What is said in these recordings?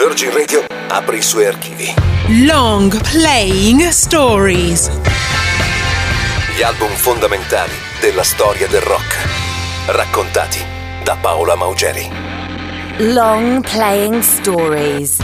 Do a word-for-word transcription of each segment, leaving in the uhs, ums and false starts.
Virgin Radio apre i suoi archivi. Long Playing Stories. Gli album fondamentali della storia del rock, raccontati da Paola Maugeri. Long Playing Stories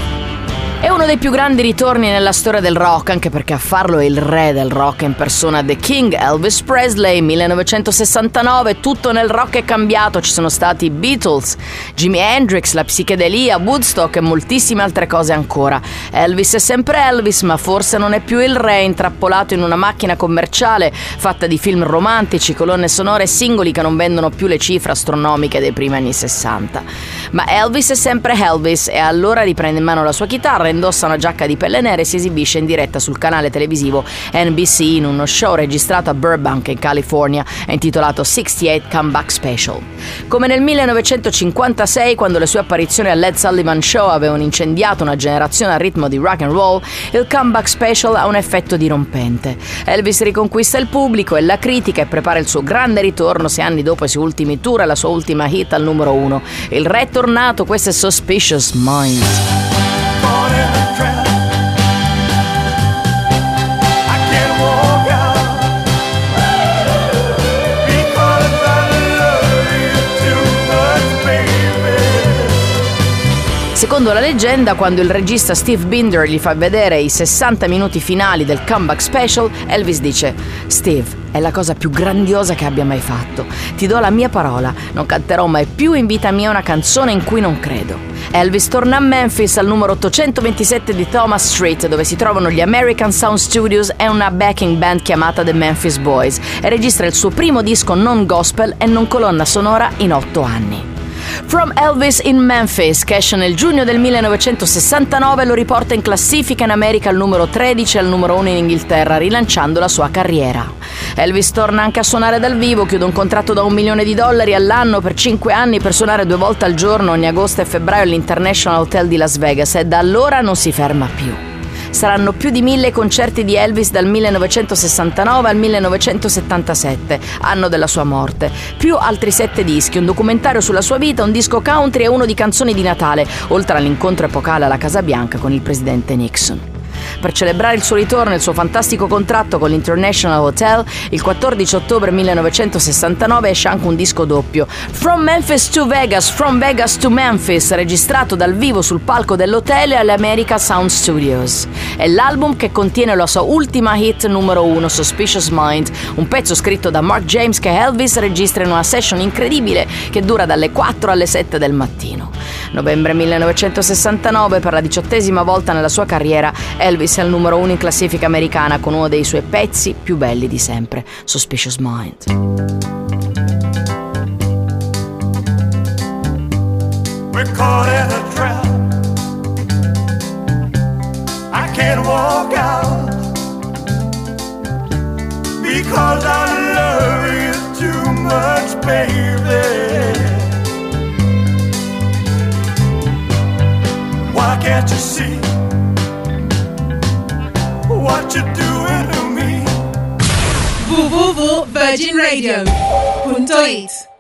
è uno dei più grandi ritorni nella storia del rock, anche perché a farlo è il re del rock in persona, The King, Elvis Presley, millenovecentosessantanove, tutto nel rock è cambiato, ci sono stati Beatles, Jimi Hendrix, la psichedelia, Woodstock e moltissime altre cose ancora. Elvis è sempre Elvis, ma forse non è più il re, intrappolato in una macchina commerciale fatta di film romantici, colonne sonore e singoli che non vendono più le cifre astronomiche dei primi anni sessanta. Ma Elvis è sempre Elvis e allora riprende in mano la sua chitarra, indossa una giacca di pelle nera e si esibisce in diretta sul canale televisivo N B C in uno show registrato a Burbank in California intitolato sessantotto Comeback Special. Come nel millenovecentocinquantasei, quando le sue apparizioni all'Ed Sullivan Show avevano incendiato una generazione al ritmo di rock and roll, il Comeback Special ha un effetto dirompente. Elvis riconquista il pubblico e la critica e prepara il suo grande ritorno sei anni dopo i suoi ultimi tour e la sua ultima hit al numero uno. Il re è tornato, questo è Suspicious Minds. Secondo la leggenda, quando il regista Steve Binder gli fa vedere i sessanta minuti finali del Comeback Special, Elvis dice: "Steve, è la cosa più grandiosa che abbia mai fatto. Ti do la mia parola, non canterò mai più in vita mia una canzone in cui non credo." Elvis torna a Memphis al numero ottocentoventisette di Thomas Street, dove si trovano gli American Sound Studios e una backing band chiamata The Memphis Boys, e registra il suo primo disco non gospel e non colonna sonora in otto anni. From Elvis in Memphis, che esce nel giugno del millenovecentosessantanove, lo riporta in classifica in America al numero tredici e al numero uno in Inghilterra, rilanciando la sua carriera. Elvis torna anche a suonare dal vivo, chiude un contratto da un milione di dollari all'anno per cinque anni per suonare due volte al giorno ogni agosto e febbraio all'International Hotel di Las Vegas, e da allora non si ferma più. Saranno più di mille concerti di Elvis dal millenovecentosessantanove al millenovecentosettantasette, anno della sua morte, più altri sette dischi, un documentario sulla sua vita, un disco country e uno di canzoni di Natale, oltre all'incontro epocale alla Casa Bianca con il presidente Nixon. Per celebrare il suo ritorno e il suo fantastico contratto con l'International Hotel, il quattordici ottobre millenovecentosessantanove esce anche un disco doppio, From Memphis to Vegas, From Vegas to Memphis, registrato dal vivo sul palco dell'hotel e alle American Sound Studios. È l'album che contiene la sua ultima hit numero uno, Suspicious Mind, un pezzo scritto da Mark James che Elvis registra in una session incredibile che dura dalle quattro alle sette del mattino. Novembre millenovecentosessantanove, per la diciottesima volta nella sua carriera, Elvis è al numero uno in classifica americana con uno dei suoi pezzi più belli di sempre, Suspicious Minds. Why can't you see what you're doing to me? w w w dot virgin radio dot i t